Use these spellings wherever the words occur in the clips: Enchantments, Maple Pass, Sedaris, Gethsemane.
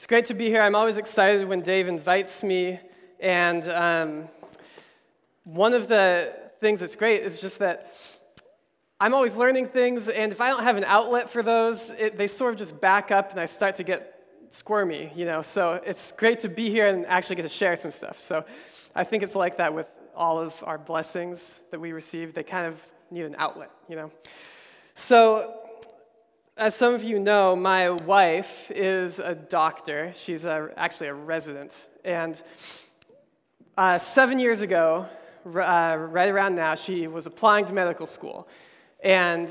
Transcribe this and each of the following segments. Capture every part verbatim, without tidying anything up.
It's great to be here. I'm always excited when Dave invites me, and um, one of the things that's great is just that I'm always learning things, and if I don't have an outlet for those, it, they sort of just back up, and I start to get squirmy, you know, so it's great to be here and actually get to share some stuff. So I think it's like that with all of our blessings that we receive. They kind of need an outlet, you know. So as some of you know, my wife is a doctor. She's a, actually a resident. And uh, seven years ago, r- uh, right around now, she was applying to medical school. And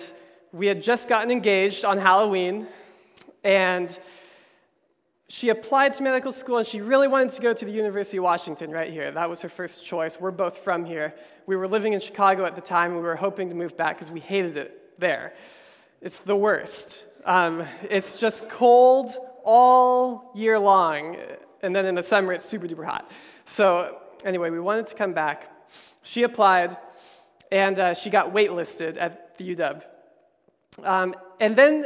we had just gotten engaged on Halloween. And she applied to medical school, and she really wanted to go to the University of Washington right here. That was her first choice. We're both from here. We were living in Chicago at the time, and we were hoping to move back because we hated it there. It's the worst. Um, it's just cold all year long, and then in the summer it's super duper hot. So anyway, we wanted to come back. She applied, and uh, she got waitlisted at the U W. Um, and then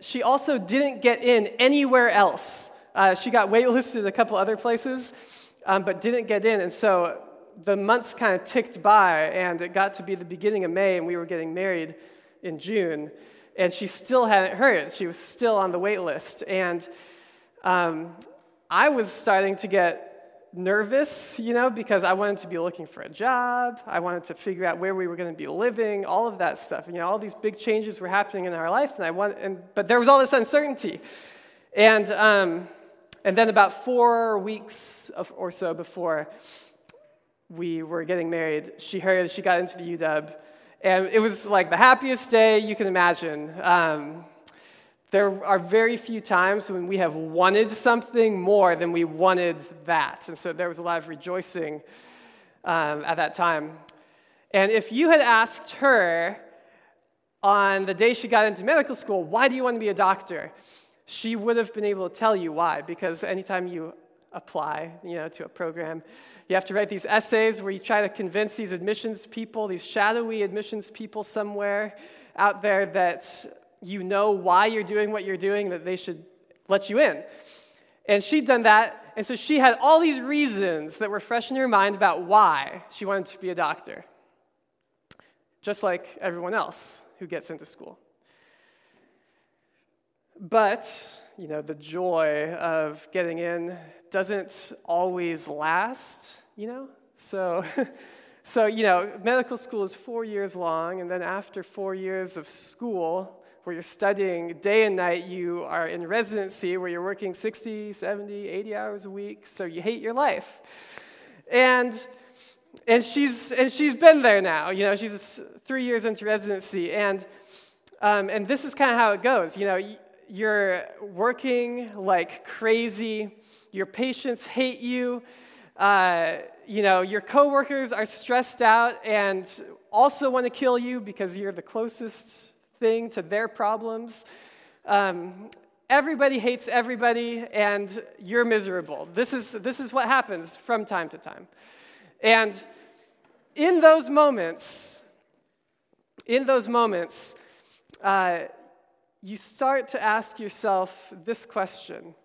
she also didn't get in anywhere else. Uh, she got waitlisted a couple other places, um, but didn't get in, and so the months kind of ticked by, and it got to be the beginning of May, and we were getting married in June. And she still hadn't heard. She was still on the wait list. And um, I was starting to get nervous, you know, because I wanted to be looking for a job. I wanted to figure out where we were going to be living, all of that stuff. And, you know, all these big changes were happening in our life, and I want, and, but there was all this uncertainty. And um, and then about four weeks or so before we were getting married, she heard she got into the U W. And it was like the happiest day you can imagine. Um, there are very few times when we have wanted something more than we wanted that. And so there was a lot of rejoicing um, at that time. And if you had asked her on the day she got into medical school, why do you want to be a doctor? She would have been able to tell you why, because anytime you apply, you know, to a program, you have to write these essays where you try to convince these admissions people, these shadowy admissions people somewhere out there that you know why you're doing what you're doing, that they should let you in. And she'd done that, and so she had all these reasons that were fresh in her mind about why she wanted to be a doctor, just like everyone else who gets into school. But, you know, the joy of getting in doesn't always last, you know? So, so you know, medical school is four years long, and then after four years of school, where you're studying day and night, you are in residency, where you're working sixty, seventy, eighty hours a week, so you hate your life. And and she's and she's been there now, you know, she's three years into residency, and um, and this is kind of how it goes, you know, you're working like crazy, your patients hate you, uh, you know, your coworkers are stressed out and also want to kill you because you're the closest thing to their problems. Um, everybody hates everybody, and you're miserable. This is this is what happens from time to time. And in those moments, in those moments, uh, you start to ask yourself this question: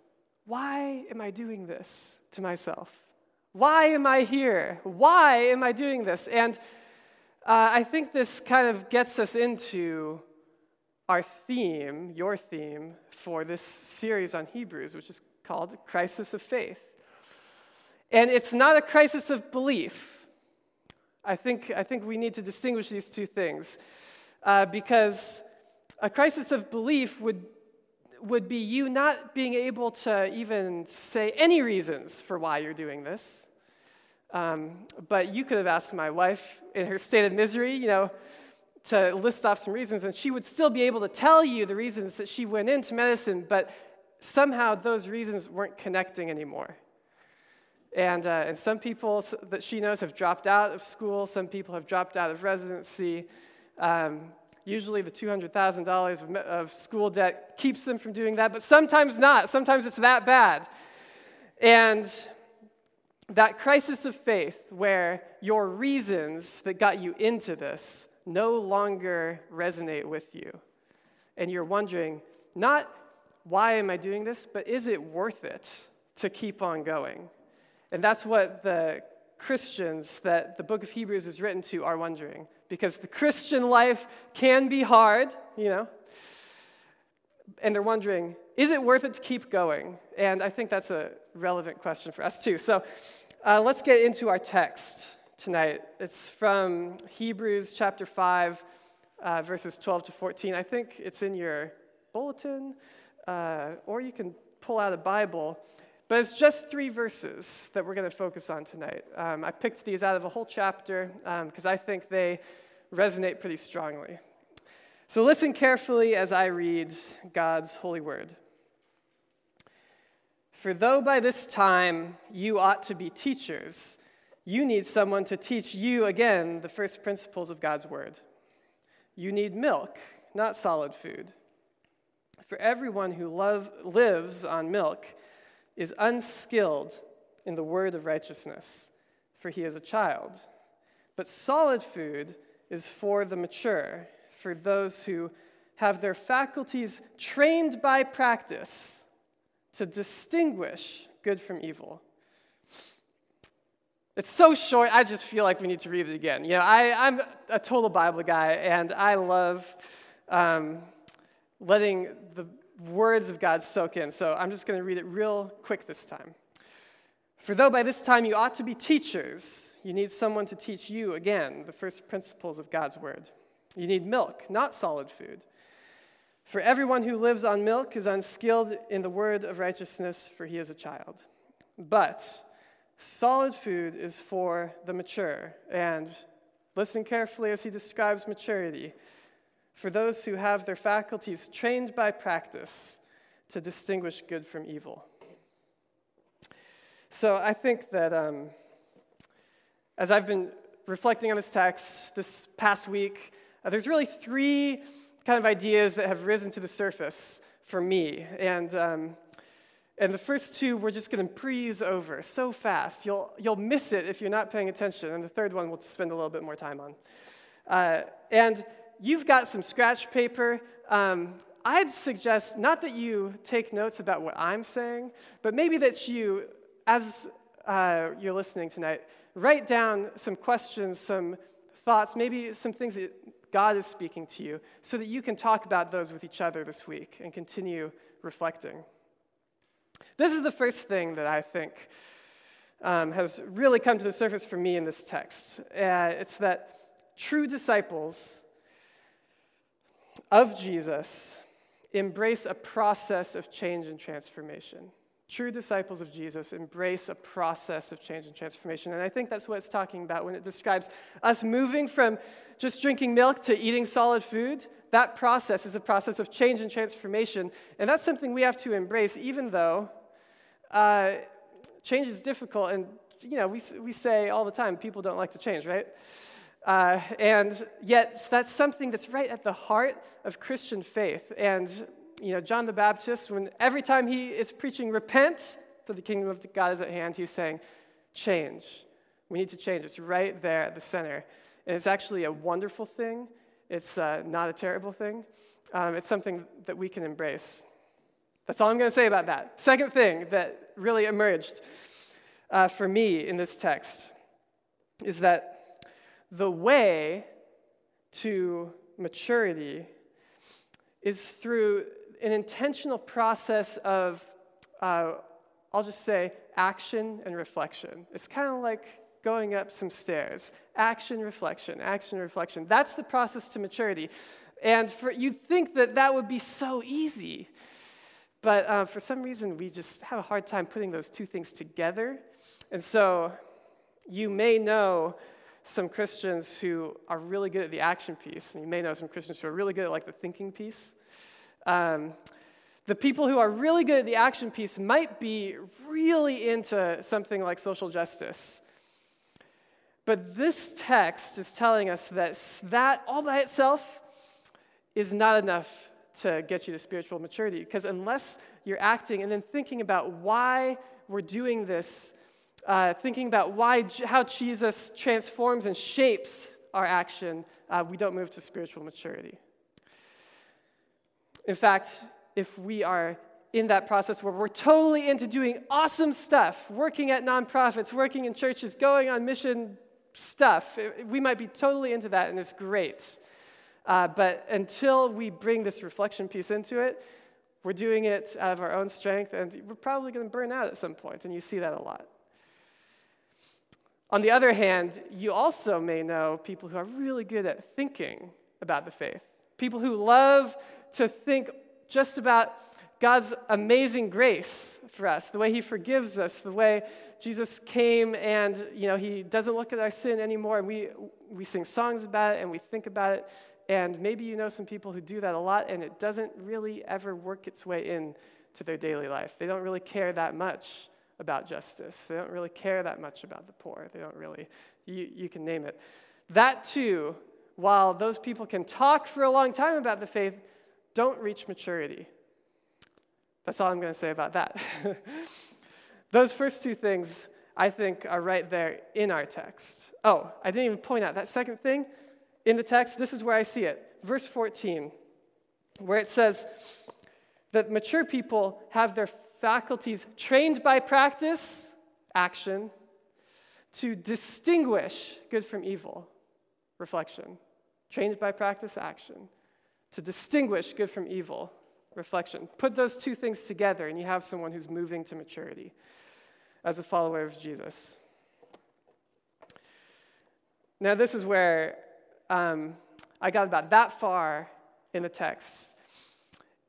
why am I doing this to myself? Why am I here? Why am I doing this? And uh, I think this kind of gets us into our theme, your theme, for this series on Hebrews, which is called Crisis of Faith. And it's not a crisis of belief. I think, I think we need to distinguish these two things, uh, because a crisis of belief would would be you not being able to even say any reasons for why you're doing this. Um, but you could have asked my wife in her state of misery, you know, to list off some reasons, and she would still be able to tell you the reasons that she went into medicine, but somehow those reasons weren't connecting anymore. And, uh, and some people that she knows have dropped out of school, some people have dropped out of residency. Um, Usually the two hundred thousand dollars of school debt keeps them from doing that, but sometimes not. Sometimes it's that bad. And that crisis of faith where your reasons that got you into this no longer resonate with you. And you're wondering, not why am I doing this? But is it worth it to keep on going? And that's what the Christians that the book of Hebrews is written to are wondering, because the Christian life can be hard, you know, and they're wondering, is it worth it to keep going? And I think that's a relevant question for us too. So uh, let's get into our text tonight. It's from Hebrews chapter five, uh, verses twelve to fourteen. I think it's in your bulletin, uh, or you can pull out a Bible. But it's just three verses that we're going to focus on tonight. Um, I picked these out of a whole chapter because um, I think they resonate pretty strongly. So listen carefully as I read God's holy word. For though by this time you ought to be teachers, you need someone to teach you again the first principles of God's word. You need milk, not solid food. For everyone who love, lives on milk is unskilled in the word of righteousness, for he is a child. But solid food is for the mature, for those who have their faculties trained by practice to distinguish good from evil. It's so short, I just feel like we need to read it again. You know, I, I'm a total Bible guy, and I love um, letting the words of God soak in, so I'm just going to read it real quick this time. For though by this time you ought to be teachers, you need someone to teach you, again, the first principles of God's word. You need milk, not solid food. For everyone who lives on milk is unskilled in the word of righteousness, for he is a child. But solid food is for the mature, and listen carefully as he describes maturity. For those who have their faculties trained by practice to distinguish good from evil. So I think that um, as I've been reflecting on this text this past week, uh, there's really three kind of ideas that have risen to the surface for me. And um, and the first two we're just going to breeze over so fast. You'll, you'll miss it if you're not paying attention. And the third one we'll spend a little bit more time on. Uh, and... You've got some scratch paper. Um, I'd suggest not that you take notes about what I'm saying, but maybe that you, as uh, you're listening tonight, write down some questions, some thoughts, maybe some things that God is speaking to you, so that you can talk about those with each other this week and continue reflecting. This is the first thing that I think um, has really come to the surface for me in this text. Uh, it's that true disciples of Jesus embrace a process of change and transformation. True disciples of Jesus embrace a process of change and transformation. And I think that's what it's talking about when it describes us moving from just drinking milk to eating solid food. That process is a process of change and transformation. And that's something we have to embrace, even though uh, change is difficult. And, you know, we we say all the time, people don't like to change, right? Uh, and yet, that's something that's right at the heart of Christian faith. And, you know, John the Baptist, when every time he is preaching, repent, for the kingdom of God is at hand, he's saying, change. We need to change. It's right there at the center. And it's actually a wonderful thing. It's uh, not a terrible thing. Um, it's something that we can embrace. That's all I'm going to say about that. Second thing that really emerged uh, for me in this text is that the way to maturity is through an intentional process of, uh, I'll just say, action and reflection. It's kind of like going up some stairs. Action, reflection, action, reflection. That's the process to maturity. And for, you'd think that that would be so easy. But uh, for some reason, we just have a hard time putting those two things together. And so you may know some Christians who are really good at the action piece, and you may know some Christians who are really good at like the thinking piece. Um, the people who are really good at the action piece might be really into something like social justice. But this text is telling us that that all by itself is not enough to get you to spiritual maturity, because unless you're acting and then thinking about why we're doing this, Uh, thinking about why, how Jesus transforms and shapes our action, uh, we don't move to spiritual maturity. In fact, if we are in that process where we're totally into doing awesome stuff, working at nonprofits, working in churches, going on mission stuff. We might be totally into that, and it's great. Uh, but until we bring this reflection piece into it, we're doing it out of our own strength, and we're probably going to burn out at some point, and you see that a lot. On the other hand, you also may know people who are really good at thinking about the faith, people who love to think just about God's amazing grace for us, the way he forgives us, the way Jesus came and, you know, he doesn't look at our sin anymore, and we we sing songs about it and we think about it, and maybe you know some people who do that a lot, and it doesn't really ever work its way in to their daily life. They don't really care that much about justice. They don't really care that much about the poor. They don't really, you, you can name it. That too, while those people can talk for a long time about the faith, don't reach maturity. That's all I'm going to say about that. Those first two things, I think, are right there in our text. Oh, I didn't even point out that second thing in the text. This is where I see it. Verse fourteen, where it says that mature people have their faculties trained by practice, action, to distinguish good from evil, reflection. Trained by practice, action. To distinguish good from evil, reflection. Put those two things together, and you have someone who's moving to maturity as a follower of Jesus. Now, this is where um, I got about that far in the text,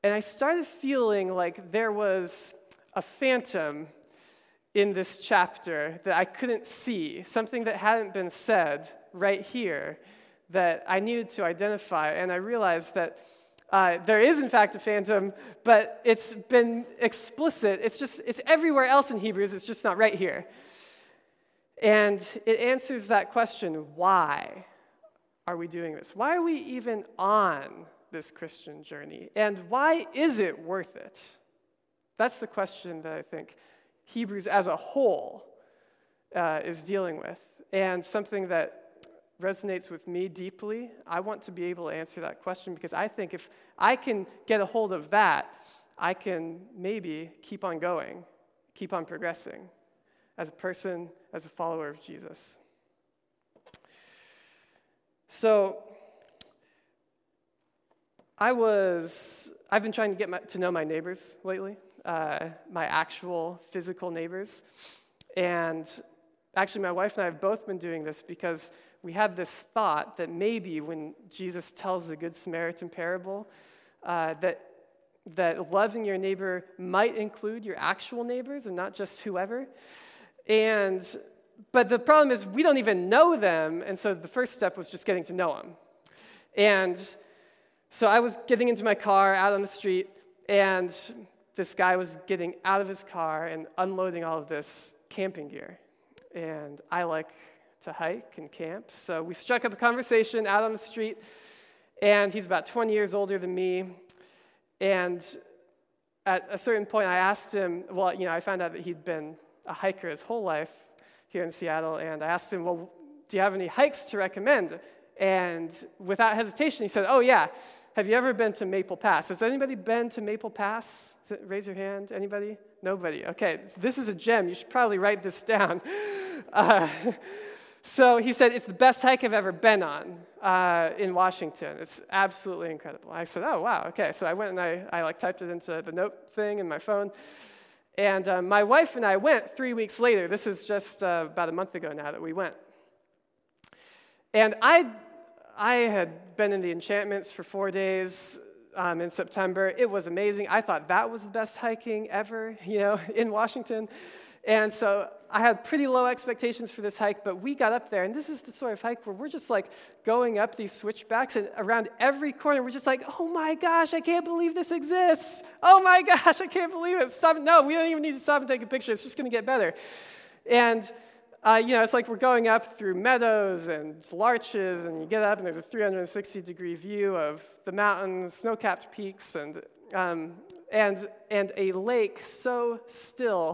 and I started feeling like there was a phantom in this chapter that I couldn't see, something that hadn't been said right here that I needed to identify. And I realized that uh, there is, in fact, a phantom, but it's been explicit. It's just, it's everywhere else in Hebrews. It's just not right here. And it answers that question, why are we doing this? Why are we even on this Christian journey, and why is it worth it? That's the question that I think Hebrews as a whole uh, is dealing with, and something that resonates with me deeply. I want to be able to answer that question, because I think if I can get a hold of that, I can maybe keep on going, keep on progressing as a person, as a follower of Jesus. So, I was, I've been trying to get my, to know my neighbors lately, uh, my actual physical neighbors, and actually my wife and I have both been doing this because we had this thought that maybe when Jesus tells the Good Samaritan parable, uh, that that loving your neighbor might include your actual neighbors and not just whoever, and but the problem is we don't even know them, and so the first step was just getting to know them, and so I was getting into my car out on the street, and this guy was getting out of his car and unloading all of this camping gear. And I like to hike and camp, so we struck up a conversation out on the street, and he's about twenty years older than me. And at a certain point, I asked him, well, you know, I found out that he'd been a hiker his whole life here in Seattle, and I asked him, well, do you have any hikes to recommend? And without hesitation, he said, oh, yeah, have you ever been to Maple Pass? Has anybody been to Maple Pass? Is it, raise your hand. Anybody? Nobody. Okay, this is a gem. You should probably write this down. Uh, so he said, it's the best hike I've ever been on uh, in Washington. It's absolutely incredible. I said, oh, wow, okay. So I went and I, I like typed it into the note thing in my phone. And uh, my wife and I went three weeks later. This is just uh, about a month ago now that we went. And I... I had been in the Enchantments for four days um, in September. It was amazing. I thought that was the best hiking ever, you know, in Washington. And so I had pretty low expectations for this hike, but we got up there, and this is the sort of hike where we're just like going up these switchbacks, and around every corner we're just like, oh my gosh, I can't believe this exists. Oh my gosh, I can't believe it. Stop. No, we don't even need to stop and take a picture. It's just going to get better. And Uh, you know, it's like we're going up through meadows and larches, and you get up, and there's a three hundred sixty degree view of the mountains, snow-capped peaks, and um, and and a lake so still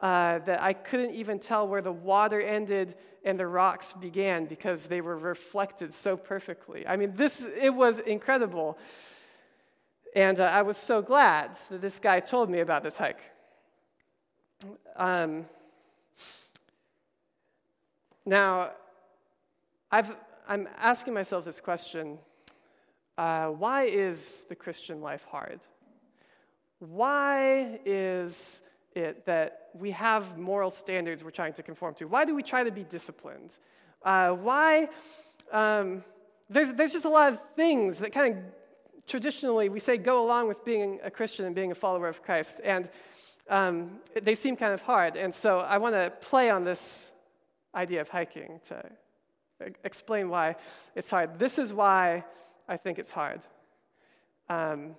uh, that I couldn't even tell where the water ended and the rocks began because they were reflected so perfectly. I mean, this it was incredible. And uh, I was so glad that this guy told me about this hike. Um, now, I've, I'm asking myself this question, uh, why is the Christian life hard? Why is it that we have moral standards we're trying to conform to? Why do we try to be disciplined? Uh, why, um, there's, there's just a lot of things that kind of traditionally we say go along with being a Christian and being a follower of Christ, and um, they seem kind of hard, and so I want to play on this idea of hiking to explain why it's hard. This is why I think it's hard. Um,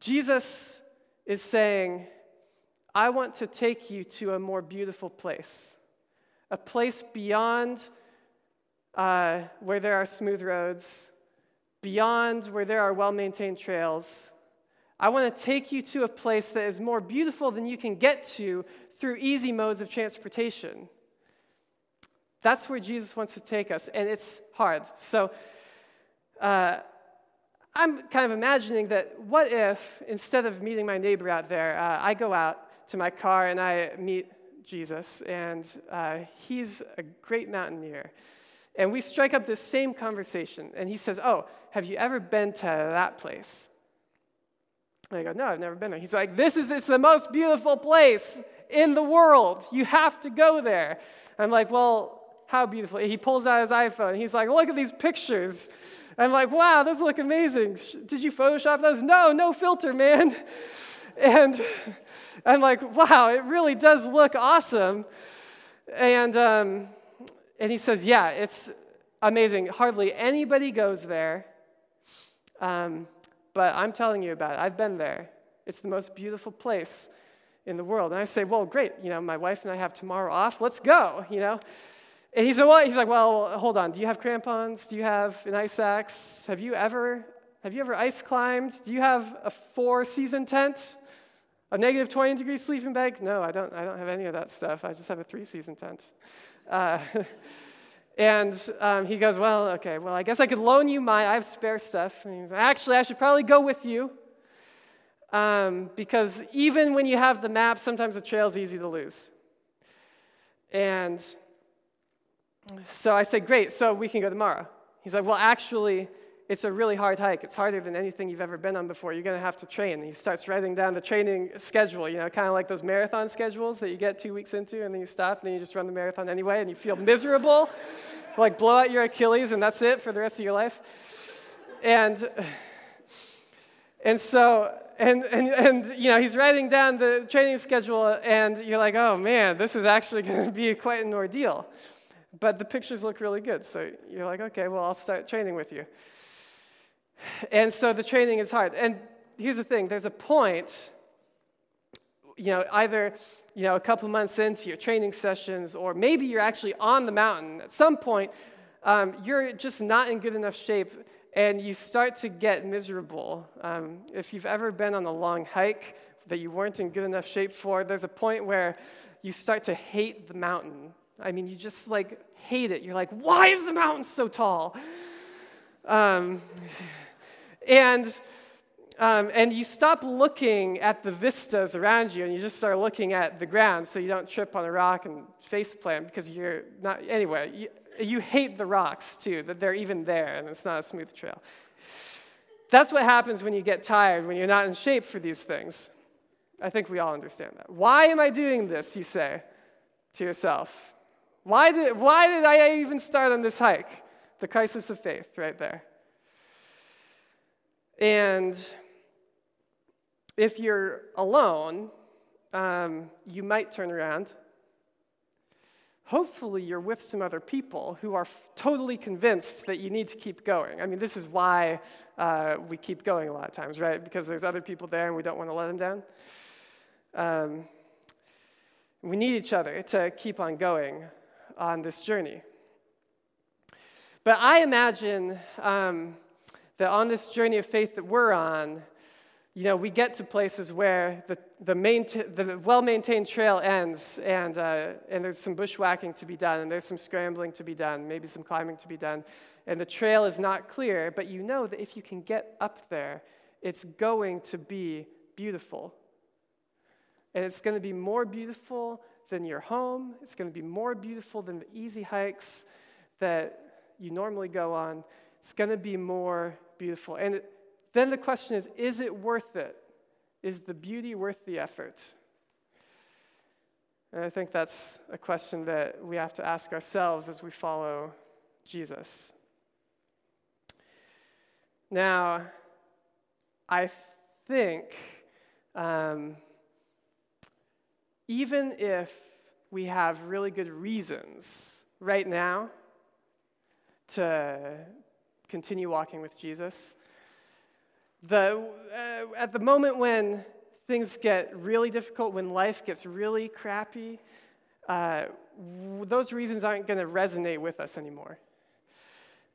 Jesus is saying, I want to take you to a more beautiful place, a place beyond uh, where there are smooth roads, beyond where there are well-maintained trails. I want to take you to a place that is more beautiful than you can get to through easy modes of transportation. That's where Jesus wants to take us, and it's hard. So uh, I'm kind of imagining that what if, instead of meeting my neighbor out there, uh, I go out to my car and I meet Jesus, and uh, he's a great mountaineer. And we strike up this same conversation, and he says, oh, have you ever been to that place? And I go, no, I've never been there. He's like, this is it's the most beautiful place in the world. You have to go there. I'm like, well, how beautiful. He pulls out his iPhone. He's like, look at these pictures. I'm like, wow, those look amazing. Did you Photoshop those? No, no filter, man. And I'm like, wow, it really does look awesome. And um, and he says, yeah, it's amazing. Hardly anybody goes there. Um, but I'm telling you about it. I've been there. It's the most beautiful place in the world. And I say, well, great, you know, my wife and I have tomorrow off. Let's go, you know. And he's like, well, he's like, well, hold on. Do you have crampons? Do you have an ice axe? Have you ever, have you ever ice climbed? Do you have a four-season tent? A negative twenty-degree sleeping bag? No, I don't I don't have any of that stuff. I just have a three-season tent. Uh, and um, he goes, well, okay, well, I guess I could loan you my, I have spare stuff. And he goes, actually, I should probably go with you. Um, because even when you have the map, sometimes the trail's easy to lose. And so I say, great, so we can go tomorrow. He's like, well, actually, it's a really hard hike. It's harder than anything you've ever been on before. You're going to have to train. And he starts writing down the training schedule, you know, kind of like those marathon schedules that you get two weeks into, and then you stop, and then you just run the marathon anyway, and you feel miserable, like blow out your Achilles, and that's it for the rest of your life. And and so... And, and and you know, he's writing down the training schedule, and you're like, oh, man, this is actually going to be quite an ordeal. But the pictures look really good, so you're like, okay, well, I'll start training with you. And so the training is hard. And here's the thing. There's a point, you know, either, you know, a couple months into your training sessions, or maybe you're actually on the mountain. At some point, um, you're just not in good enough shape, and you start to get miserable. Um, if you've ever been on a long hike that you weren't in good enough shape for, there's a point where you start to hate the mountain. I mean, you just, like, hate it. You're like, why is the mountain so tall? Um, and um, and you stop looking at the vistas around you, and you just start looking at the ground so you don't trip on a rock and face plant because you're not, anyway, you, You hate the rocks, too, that they're even there, and it's not a smooth trail. That's what happens when you get tired, when you're not in shape for these things. I think we all understand that. Why am I doing this, you say to yourself. Why did, why did I even start on this hike? The crisis of faith right there. And if you're alone, um, you might turn around. Hopefully, you're with some other people who are f- totally convinced that you need to keep going. I mean, this is why uh, we keep going a lot of times, right? Because there's other people there, and we don't want to let them down. Um, we need each other to keep on going on this journey. But I imagine um, that on this journey of faith that we're on, you know, we get to places where the the, mainta- the well-maintained trail ends, and uh, and there's some bushwhacking to be done, and there's some scrambling to be done, maybe some climbing to be done, and the trail is not clear, but you know that if you can get up there, it's going to be beautiful. And it's going to be more beautiful than your home. It's going to be more beautiful than the easy hikes that you normally go on. It's going to be more beautiful. And it, then the question is, is it worth it? Is the beauty worth the effort? And I think that's a question that we have to ask ourselves as we follow Jesus. Now, I think um, even if we have really good reasons right now to continue walking with Jesus, the uh, at the moment when things get really difficult, when life gets really crappy, uh, w- those reasons aren't going to resonate with us anymore.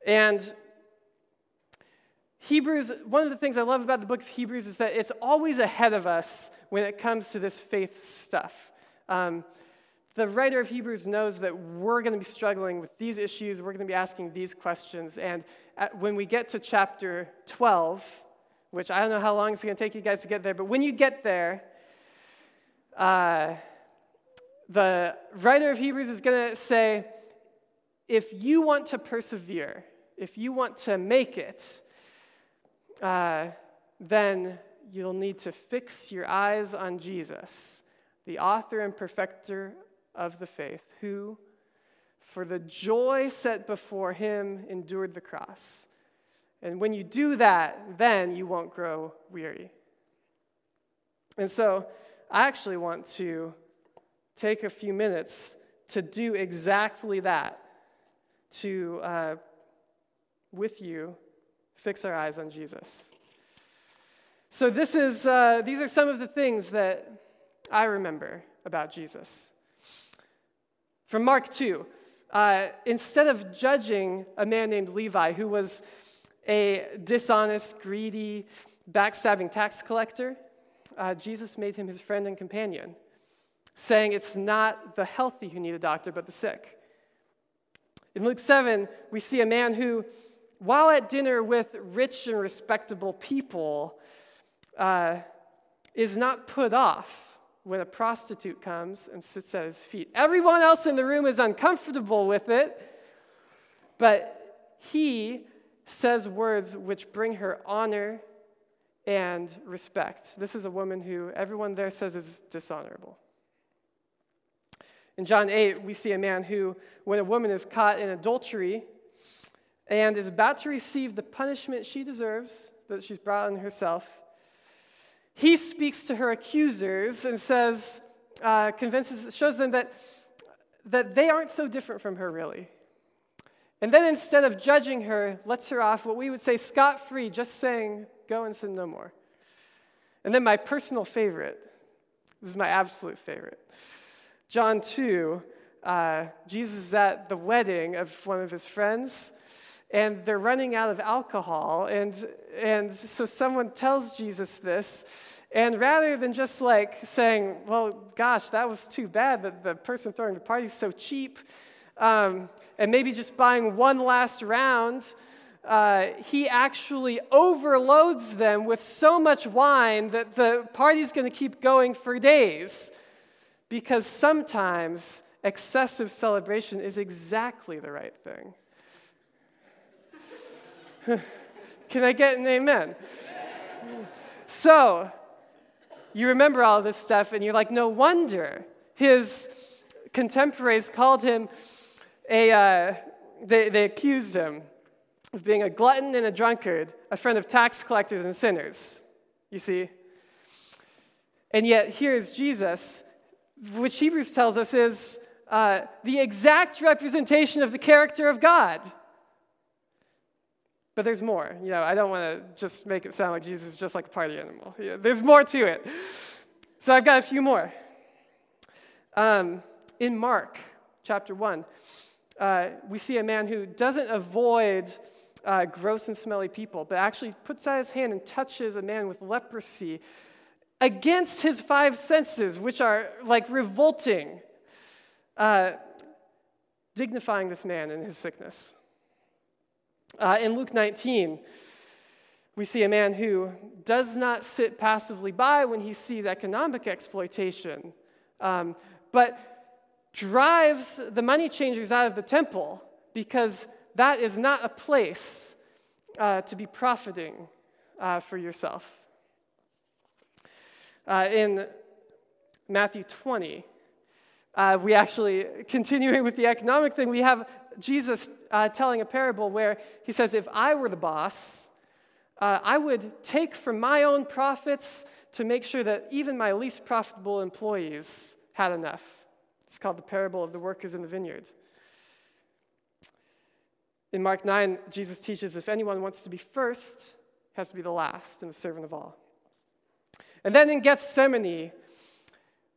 And Hebrews, one of the things I love about the book of Hebrews is that it's always ahead of us when it comes to this faith stuff. Um, the writer of Hebrews knows that we're going to be struggling with these issues, we're going to be asking these questions, and at, when we get to chapter twelve, which I don't know how long it's going to take you guys to get there, but when you get there, uh, the writer of Hebrews is going to say, if you want to persevere, if you want to make it, Uh, then you'll need to fix your eyes on Jesus, the author and perfecter of the faith, who, for the joy set before him, endured the cross. And when you do that, then you won't grow weary. And so I actually want to take a few minutes to do exactly that, to, uh, with you, fix our eyes on Jesus. So this is uh, these are some of the things that I remember about Jesus. From Mark two, uh, instead of judging a man named Levi, who was a dishonest, greedy, backstabbing tax collector, uh, Jesus made him his friend and companion, saying it's not the healthy who need a doctor, but the sick. In Luke seven, we see a man who, while at dinner with rich and respectable people, uh, is not put off when a prostitute comes and sits at his feet. Everyone else in the room is uncomfortable with it, but he says words which bring her honor and respect. This is a woman who everyone there says is dishonorable. In John eight, we see a man who, when a woman is caught in adultery and is about to receive the punishment she deserves, that she's brought on herself, he speaks to her accusers and says, uh, convinces, shows them that, that they aren't so different from her, really. And then instead of judging her, lets her off what we would say scot-free, just saying, go and sin no more. And then my personal favorite, this is my absolute favorite, John two, uh, Jesus is at the wedding of one of his friends, and they're running out of alcohol, and and so someone tells Jesus this, and rather than just like saying, well, gosh, that was too bad that the person throwing the party is so cheap, um, and maybe just buying one last round, uh, he actually overloads them with so much wine that the party's going to keep going for days, because sometimes excessive celebration is exactly the right thing. Can I get an amen? So, you remember all this stuff, and you're like, no wonder his contemporaries called him a, uh, they, they accused him of being a glutton and a drunkard, a friend of tax collectors and sinners, you see? And yet, here is Jesus, which Hebrews tells us is uh, the exact representation of the character of God. But there's more. You know, I don't want to just make it sound like Jesus is just like a party animal. Yeah, there's more to it. So I've got a few more. Um, in Mark chapter one, uh, we see a man who doesn't avoid uh, gross and smelly people, but actually puts out his hand and touches a man with leprosy against his five senses, which are like revolting, uh, dignifying this man in his sickness. Uh, in Luke nineteen, we see a man who does not sit passively by when he sees economic exploitation, um, but drives the money changers out of the temple because that is not a place uh, to be profiting uh, for yourself. Uh, in Matthew twenty, uh, we actually, continuing with the economic thing, we have Jesus uh, telling a parable where he says, if I were the boss, Uh, I would take from my own profits to make sure that even my least profitable employees had enough. It's called the parable of the workers in the vineyard. In Mark nine, Jesus teaches if anyone wants to be first, he has to be the last and the servant of all. And then in Gethsemane,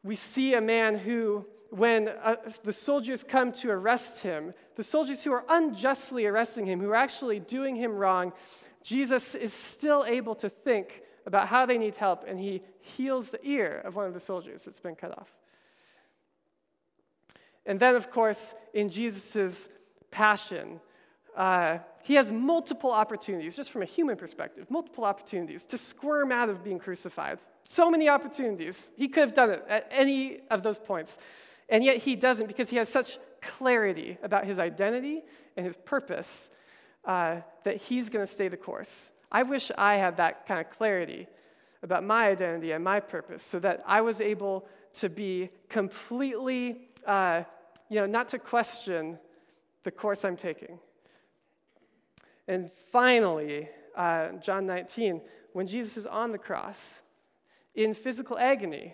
we see a man who, when uh, the soldiers come to arrest him, the soldiers who are unjustly arresting him, who are actually doing him wrong, Jesus is still able to think about how they need help, and he heals the ear of one of the soldiers that's been cut off. And then, of course, in Jesus' passion, uh, he has multiple opportunities, just from a human perspective, multiple opportunities to squirm out of being crucified. So many opportunities. He could have done it at any of those points. And yet he doesn't, because he has such clarity about his identity and his purpose Uh, that he's going to stay the course. I wish I had that kind of clarity about my identity and my purpose so that I was able to be completely, uh, you know, not to question the course I'm taking. And finally, uh, John nineteen, when Jesus is on the cross in physical agony,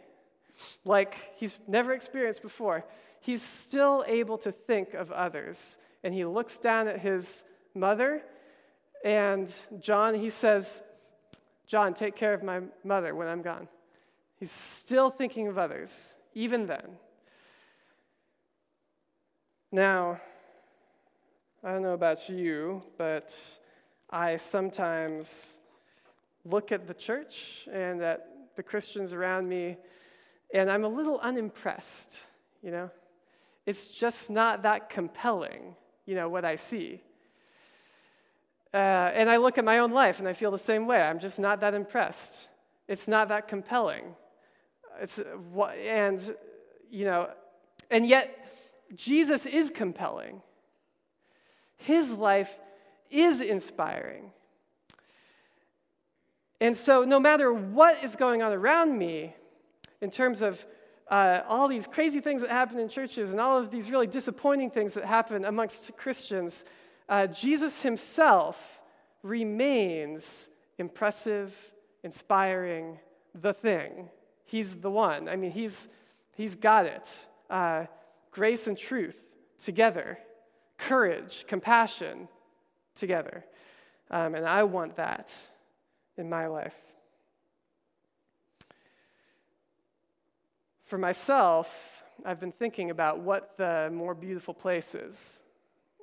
like he's never experienced before, he's still able to think of others. And he looks down at his mother, and John, he says, John, take care of my mother when I'm gone. He's still thinking of others, even then. Now, I don't know about you, but I sometimes look at the church and at the Christians around me, and I'm a little unimpressed, you know? It's just not that compelling, you know, what I see. Uh, and I look at my own life, and I feel the same way. I'm just not that impressed. It's not that compelling. It's and you know, and yet Jesus is compelling. His life is inspiring. And so, no matter what is going on around me, in terms of uh, all these crazy things that happen in churches and all of these really disappointing things that happen amongst Christians, Uh, Jesus himself remains impressive, inspiring, the thing. He's the one. I mean, he's he's got it. Uh, grace and truth together. Courage, compassion together. Um, and I want that in my life. For myself, I've been thinking about what the more beautiful place is.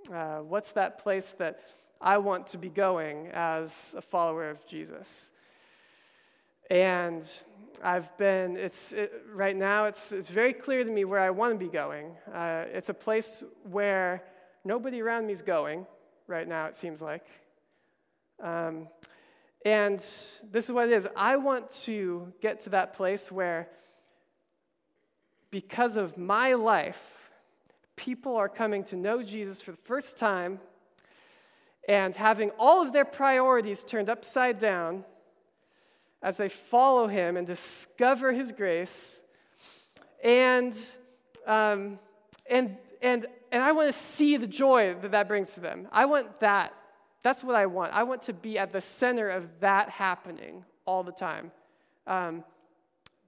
Uh, what's that place that I want to be going as a follower of Jesus? And I've been, it's it, right now, it's it's very clear to me where I want to be going. Uh, it's a place where nobody around me is going right now, it seems like. Um, and this is what it is. I want to get to that place where, because of my life, people are coming to know Jesus for the first time and having all of their priorities turned upside down as they follow him and discover his grace. And um, and and and I want to see the joy that that brings to them. I want that. That's what I want. I want to be at the center of that happening all the time. Um,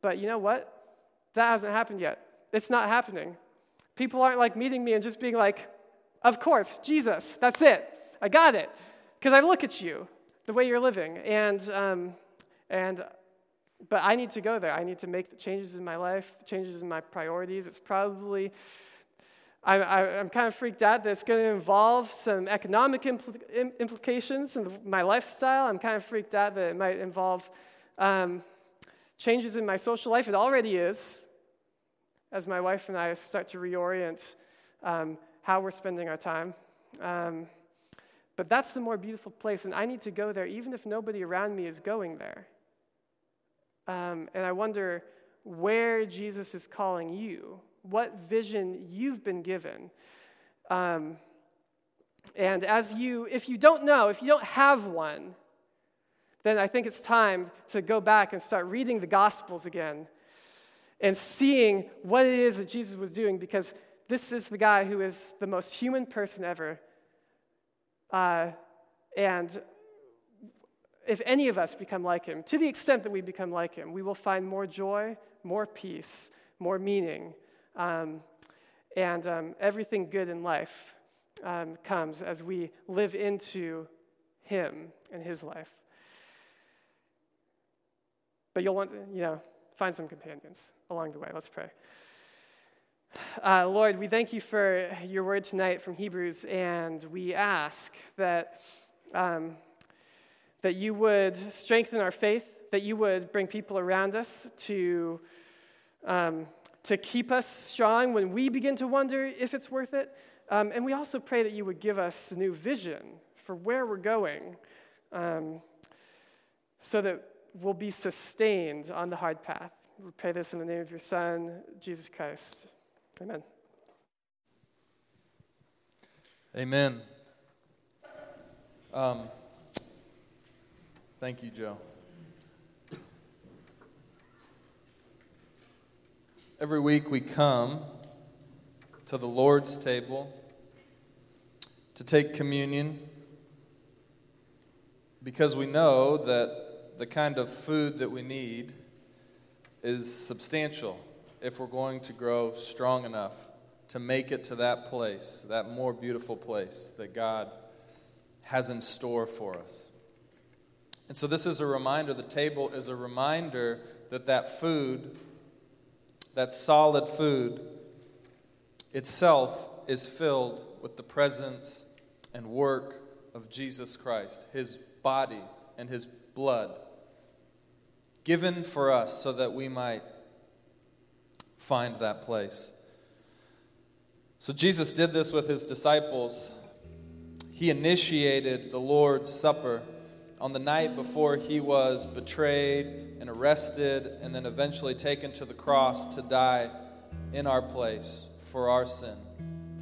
but you know what? That hasn't happened yet. It's not happening. People aren't like meeting me and just being like, of course, Jesus, that's it. I got it. Because I look at you, the way you're living. And, um, and, but I need to go there. I need to make the changes in my life, the changes in my priorities. It's probably, I, I, I'm kind of freaked out that it's going to involve some economic impl- implications in the, my lifestyle. I'm kind of freaked out that it might involve um, changes in my social life. It already is, as my wife and I start to reorient um, how we're spending our time. Um, But that's the more beautiful place, and I need to go there even if nobody around me is going there. Um, and I wonder where Jesus is calling you, what vision you've been given. Um, and as you, if you don't know, if you don't have one, then I think it's time to go back and start reading the Gospels again and seeing what it is that Jesus was doing, because this is the guy who is the most human person ever. Uh, and if any of us become like him, to the extent that we become like him, we will find more joy, more peace, more meaning, um, and um, everything good in life um, comes as we live into him and his life. But you'll want to, you know, find some companions along the way. Let's pray. Uh, Lord, we thank you for your word tonight from Hebrews, and we ask that um, that you would strengthen our faith, that you would bring people around us to um, to keep us strong when we begin to wonder if it's worth it. Um, and we also pray that you would give us new vision for where we're going, um, so that we'll be sustained on the hard path. We pray this in the name of your Son, Jesus Christ. Amen. Amen. Um, thank you, Joe. Every week we come to the Lord's table to take communion because we know that the kind of food that we need is substantial if we're going to grow strong enough to make it to that place, that more beautiful place that God has in store for us. And so this is a reminder, the table is a reminder that that food, that solid food itself is filled with the presence and work of Jesus Christ, his body and his blood, given for us so that we might find that place. So Jesus did this with his disciples. He initiated the Lord's Supper on the night before he was betrayed and arrested and then eventually taken to the cross to die in our place for our sin,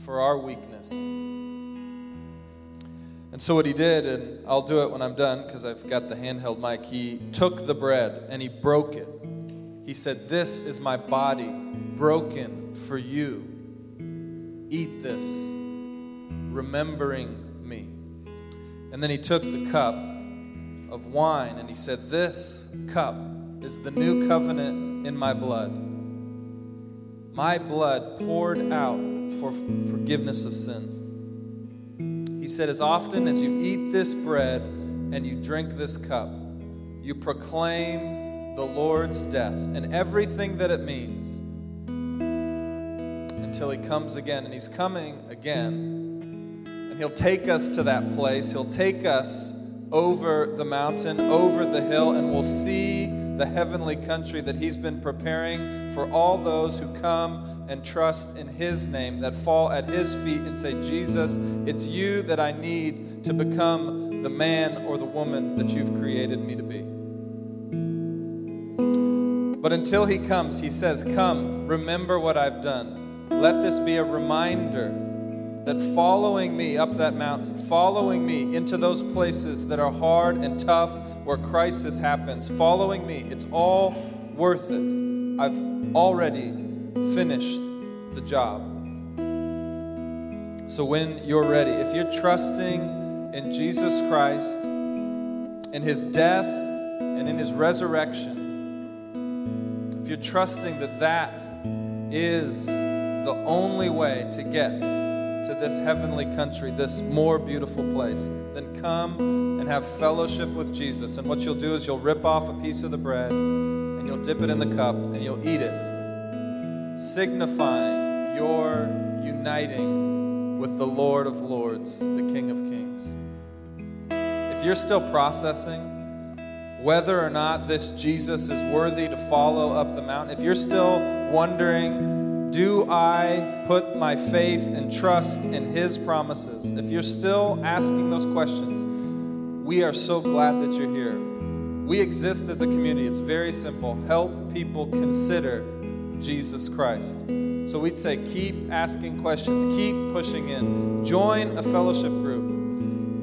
for our weakness. And so what he did, and I'll do it when I'm done because I've got the handheld mic, he took the bread and he broke it. He said, "This is my body broken for you. Eat this, remembering me." And then he took the cup of wine and he said, "This cup is the new covenant in my blood. My blood poured out for forgiveness of sin." He said, "As often as you eat this bread and you drink this cup, you proclaim the Lord's death and everything that it means until he comes again." And he's coming again, and he'll take us to that place. He'll take us over the mountain, over the hill, and we'll see the heavenly country that he's been preparing for all those who come and trust in his name, that fall at his feet and say, "Jesus, it's you that I need to become the man or the woman that you've created me to be." But until he comes, he says, "Come, remember what I've done." Let this be a reminder that following me up that mountain, following me into those places that are hard and tough where crisis happens, following me, it's all worth it. I've already finished the job. So when you're ready, if you're trusting in Jesus Christ, in his death and in his resurrection, you're trusting that that is the only way to get to this heavenly country, this more beautiful place, then come and have fellowship with Jesus. And what you'll do is you'll rip off a piece of the bread and you'll dip it in the cup and you'll eat it, signifying your uniting with the Lord of Lords, the King of Kings. If you're still processing whether or not this Jesus is worthy to follow up the mountain, if you're still wondering, do I put my faith and trust in His promises? If you're still asking those questions, we are so glad that you're here. We exist as a community. It's very simple. Help people consider Jesus Christ. So we'd say keep asking questions. Keep pushing in. Join a fellowship group.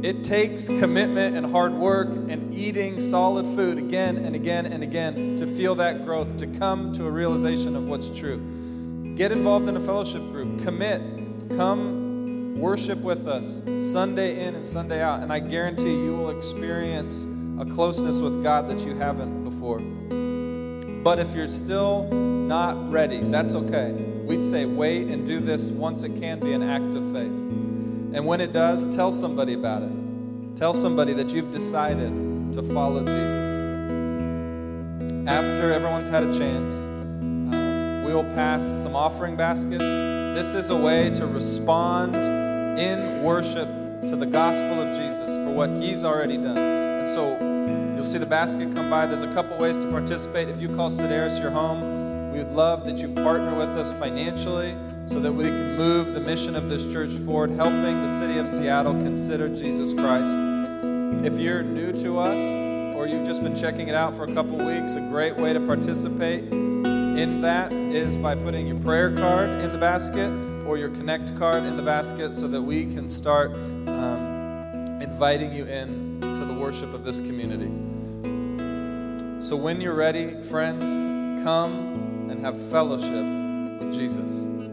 It takes commitment and hard work and eating solid food again and again and again to feel that growth, to come to a realization of what's true. Get involved in a fellowship group. Commit. Come worship with us Sunday in and Sunday out. And I guarantee you will experience a closeness with God that you haven't before. But if you're still not ready, that's okay. We'd say wait and do this once it can be an act of faith. And when it does, tell somebody about it. Tell somebody that you've decided to follow Jesus. After everyone's had a chance, um, we'll pass some offering baskets. This is a way to respond in worship to the gospel of Jesus for what He's already done. And so you'll see the basket come by. There's a couple ways to participate. If you call Sedaris your home, we would love that you partner with us financially so that we can move the mission of this church forward, helping the city of Seattle consider Jesus Christ. If you're new to us or you've just been checking it out for a couple weeks, a great way to participate in that is by putting your prayer card in the basket or your Connect card in the basket so that we can start um, inviting you in to the worship of this community. So when you're ready, friends, come and have fellowship with Jesus.